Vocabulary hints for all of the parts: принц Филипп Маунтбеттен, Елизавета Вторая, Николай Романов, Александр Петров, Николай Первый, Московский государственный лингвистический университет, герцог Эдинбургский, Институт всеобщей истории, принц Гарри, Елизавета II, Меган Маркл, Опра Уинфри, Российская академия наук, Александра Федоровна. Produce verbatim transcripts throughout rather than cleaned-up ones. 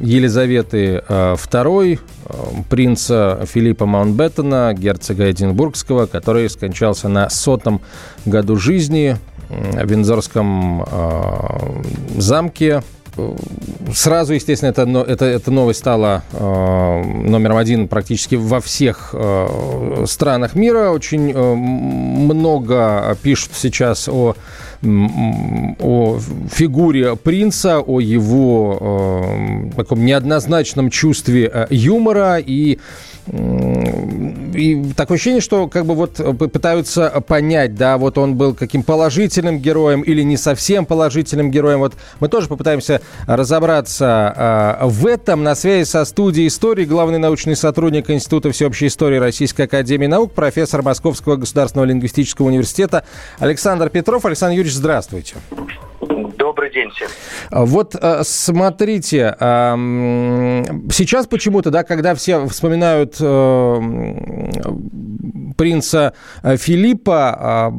Елизаветы второй, принца Филиппа Маунтбеттена, герцога Эдинбургского, который скончался на сотом году жизни в Вензорском э, замке. Сразу, естественно, эта, эта, эта новость стала э, номером один практически во всех э, странах мира. Очень э, много пишут сейчас о, о фигуре принца, о его э, таком неоднозначном чувстве юмора. И, и такое ощущение, что как бы вот пытаются понять, да, вот он был каким положительным героем или не совсем положительным героем. Вот мы тоже попытаемся разобраться э, в этом. На связи со студией истории главный научный сотрудник Института всеобщей истории Российской академии наук, профессор Московского государственного лингвистического университета Александр Петров. Александр Юрьевич, здравствуйте. Добрый день всем. Вот смотрите, сейчас почему-то, да, когда все вспоминают принца Филиппа,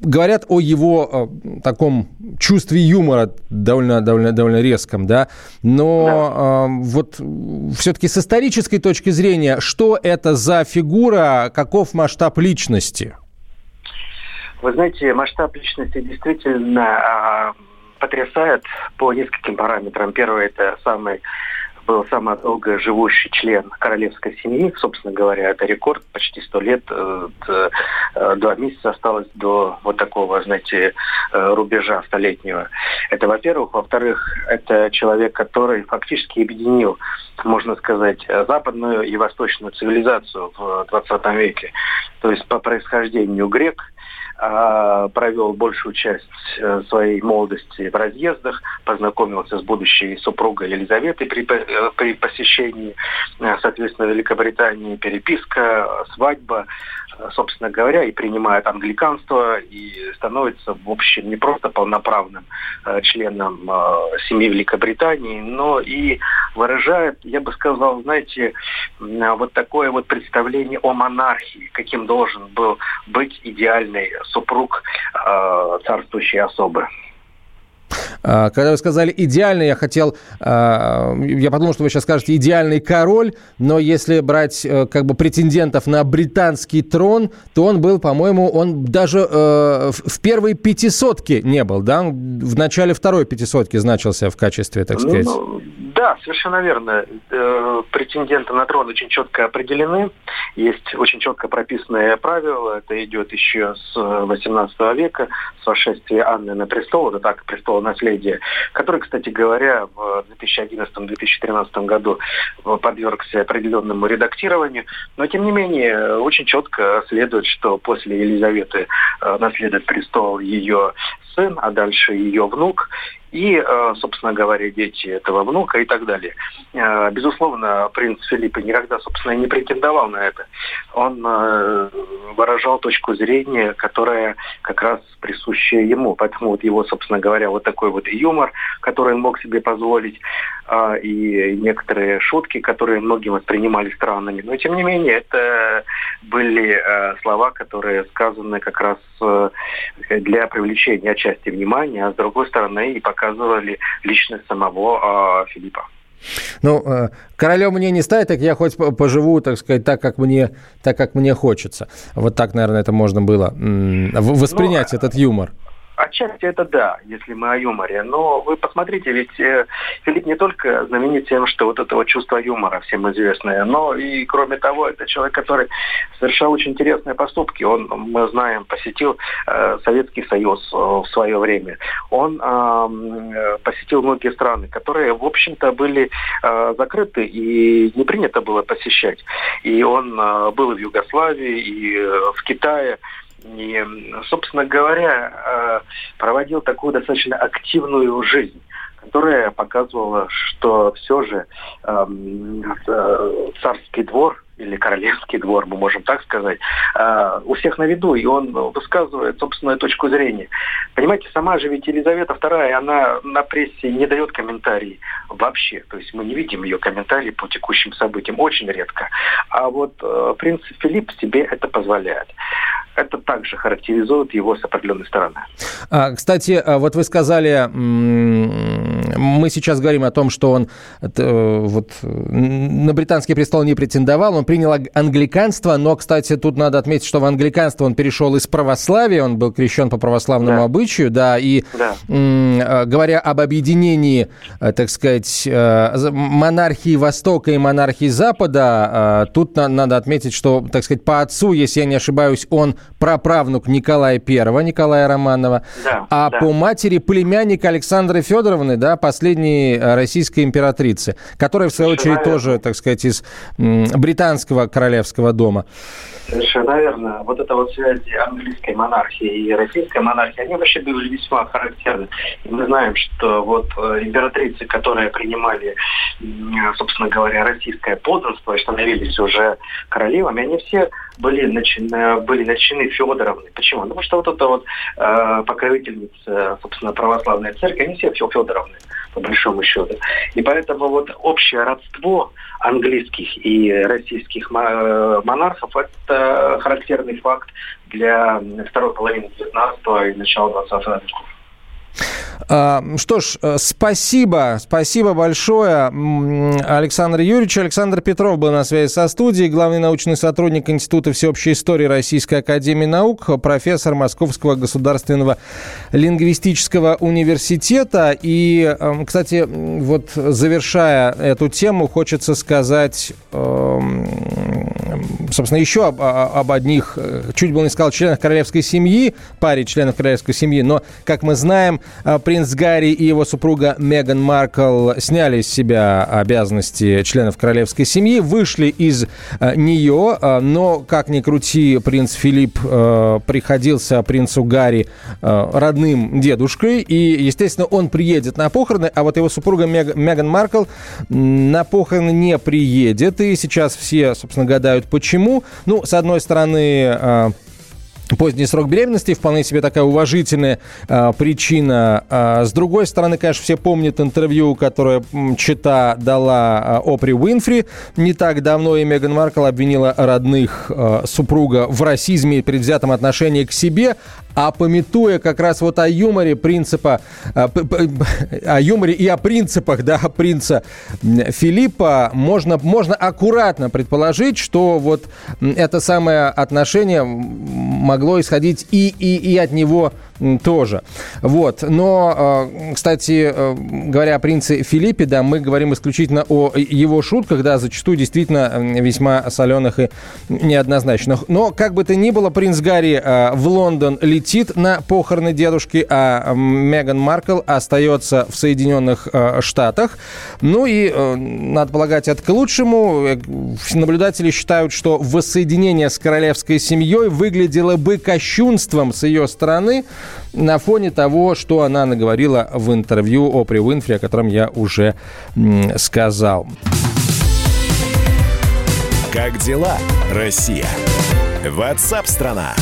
говорят о его таком чувстве юмора довольно, довольно, довольно резком, да. Но да. Вот все-таки с исторической точки зрения, что это за фигура, каков масштаб личности? Вы знаете, масштаб личности действительно потрясает по нескольким параметрам. Первое, это самый, был самый долго живущий член королевской семьи, собственно говоря, это рекорд, почти сто лет, два месяца осталось до вот такого, знаете, рубежа столетнего. Это, во-первых. Во-вторых, это человек, который фактически объединил, можно сказать, западную и восточную цивилизацию в двадцатом веке. То есть по происхождению грек, провел большую часть своей молодости в разъездах, познакомился с будущей супругой Елизаветой при, при посещении, соответственно, Великобритании, переписка, свадьба, собственно говоря, и принимает англиканство, и становится, в общем, не просто полноправным членом семьи Великобритании, но и выражает, я бы сказал, знаете, вот такое вот представление о монархии, каким должен был быть идеальный супруг э, царствующей особы. Когда вы сказали «идеальный», я хотел... Я подумал, что вы сейчас скажете «идеальный король», но если брать как бы претендентов на британский трон, то он был, по-моему, он даже в первой пятисотке не был, да? В начале второй пятисотки значился в качестве, так сказать... Ну, да, совершенно верно. Претенденты на трон очень четко определены. Есть очень четко прописанные правила. Это идет еще с восемнадцатого века, с восшествия Анны на престол. Это так, престол наследия, который, кстати говоря, в две тысячи одиннадцатом — две тысячи тринадцатом году подвергся определенному редактированию, но, тем не менее, очень четко следует, что после Елизаветы наследует престол ее сын, а дальше ее внук, и, собственно говоря, дети этого внука и так далее. Безусловно, принц Филипп никогда, собственно, не претендовал на это. Он выражал точку зрения, которая как раз присуща ему. Поэтому вот его, собственно говоря, вот такой вот юмор, который он мог себе позволить, и некоторые шутки, которые многим воспринимались странными. Но, тем не менее, это были слова, которые сказаны как раз для привлечения отчасти внимания, а с другой стороны, и показывали личность самого э, Филиппа. Ну, э, королем мне не стать, так я хоть поживу, так сказать, так, как мне, так, как мне хочется. Вот так, наверное, это можно было м- воспринять, ну, этот юмор. Отчасти это да, если мы о юморе. Но вы посмотрите, ведь Филипп не только знаменит тем, что вот это вот чувство юмора всем известное, но и, кроме того, это человек, который совершал очень интересные поступки. Он, мы знаем, посетил э, Советский Союз э, в свое время. Он э, посетил многие страны, которые, в общем-то, были э, закрыты и не принято было посещать. И он э, был и в Югославии, и э, в Китае. И, собственно говоря, проводил такую достаточно активную жизнь. которая показывала, что все же э, э, царский двор, или королевский двор, мы можем так сказать, э, у всех на виду, и он высказывает собственную точку зрения. Понимаете, сама же ведь Елизавета вторая, она на прессе не дает комментарий вообще. То есть мы не видим ее комментарии по текущим событиям, очень редко. А вот э, принц Филипп себе это позволяет. Это также характеризует его с определенной стороны. А, кстати, вот вы сказали, мы сейчас говорим о том, что он вот, на британский престол не претендовал, он принял англиканство, но, кстати, тут надо отметить, что в англиканство он перешел из православия, он был крещен по православному да. обычаю, да, и да. говоря об объединении, так сказать, монархии Востока и монархии Запада, тут надо отметить, что, так сказать, по отцу, если я не ошибаюсь, он праправнук Николая Первого, Николая Романова, да, а да. по матери племянник Александры Федоровны, да, последней российской императрицы, которая, в свою очередь, верно. тоже, так сказать, из британского королевского дома. Совершенно верно. Вот эта вот связь английской монархии и российской монархии, они вообще были весьма характерны. И мы знаем, что вот императрицы, которые принимали, собственно говоря, российское подданство и становились уже королевами, они все были начинены, были начинены Федоровны. Почему? Потому что вот эта вот э, покровительница, собственно, православная церковь, они все Федоровны, по большому счету. И поэтому вот общее родство английских и российских монархов – это характерный факт для второй половины девятнадцатого и начала двадцатого века. Что ж, спасибо, спасибо большое, Александр Юрьевич. Александр Петров был на связи со студией, главный научный сотрудник Института всеобщей истории Российской академии наук, профессор Московского государственного лингвистического университета. И, кстати, вот завершая эту тему, хочется сказать, собственно, еще об, об одних, чуть было не сказал, членах королевской семьи, паре членов королевской семьи, но, как мы знаем, принц Гарри и его супруга Меган Маркл сняли с себя обязанности членов королевской семьи, вышли из нее, но, как ни крути, принц Филипп приходился принцу Гарри родным дедушкой, и, естественно, он приедет на похороны, а вот его супруга Меган Маркл на похороны не приедет, и сейчас все, собственно, гадают, почему. Ну, с одной стороны, поздний срок беременности, вполне себе такая уважительная а, причина. А, с другой стороны, конечно, все помнят интервью, которое чета дала Опре Уинфри не так давно, и Меган Маркл обвинила родных а, супруга в расизме и предвзятом отношении к себе, а пометуя как раз вот о юморе принципа, а, п, п, о юморе и о принципах, да, принца Филиппа, можно, можно аккуратно предположить, что вот это самое отношение могло могло исходить и, и, и от него тоже. Вот. Но, кстати, говоря о принце Филиппе, да, мы говорим исключительно о его шутках, да, зачастую действительно весьма соленых и неоднозначных. Но, как бы то ни было, принц Гарри в Лондон летит на похороны дедушки, а Меган Маркл остается в Соединенных Штатах. Ну и, надо полагать, это к лучшему. Наблюдатели считают, что воссоединение с королевской семьей выглядело бы кощунством с ее стороны на фоне того, что она наговорила в интервью Опре Уинфри, о котором я уже м, сказал. Как дела, Россия? Ватсап-страна!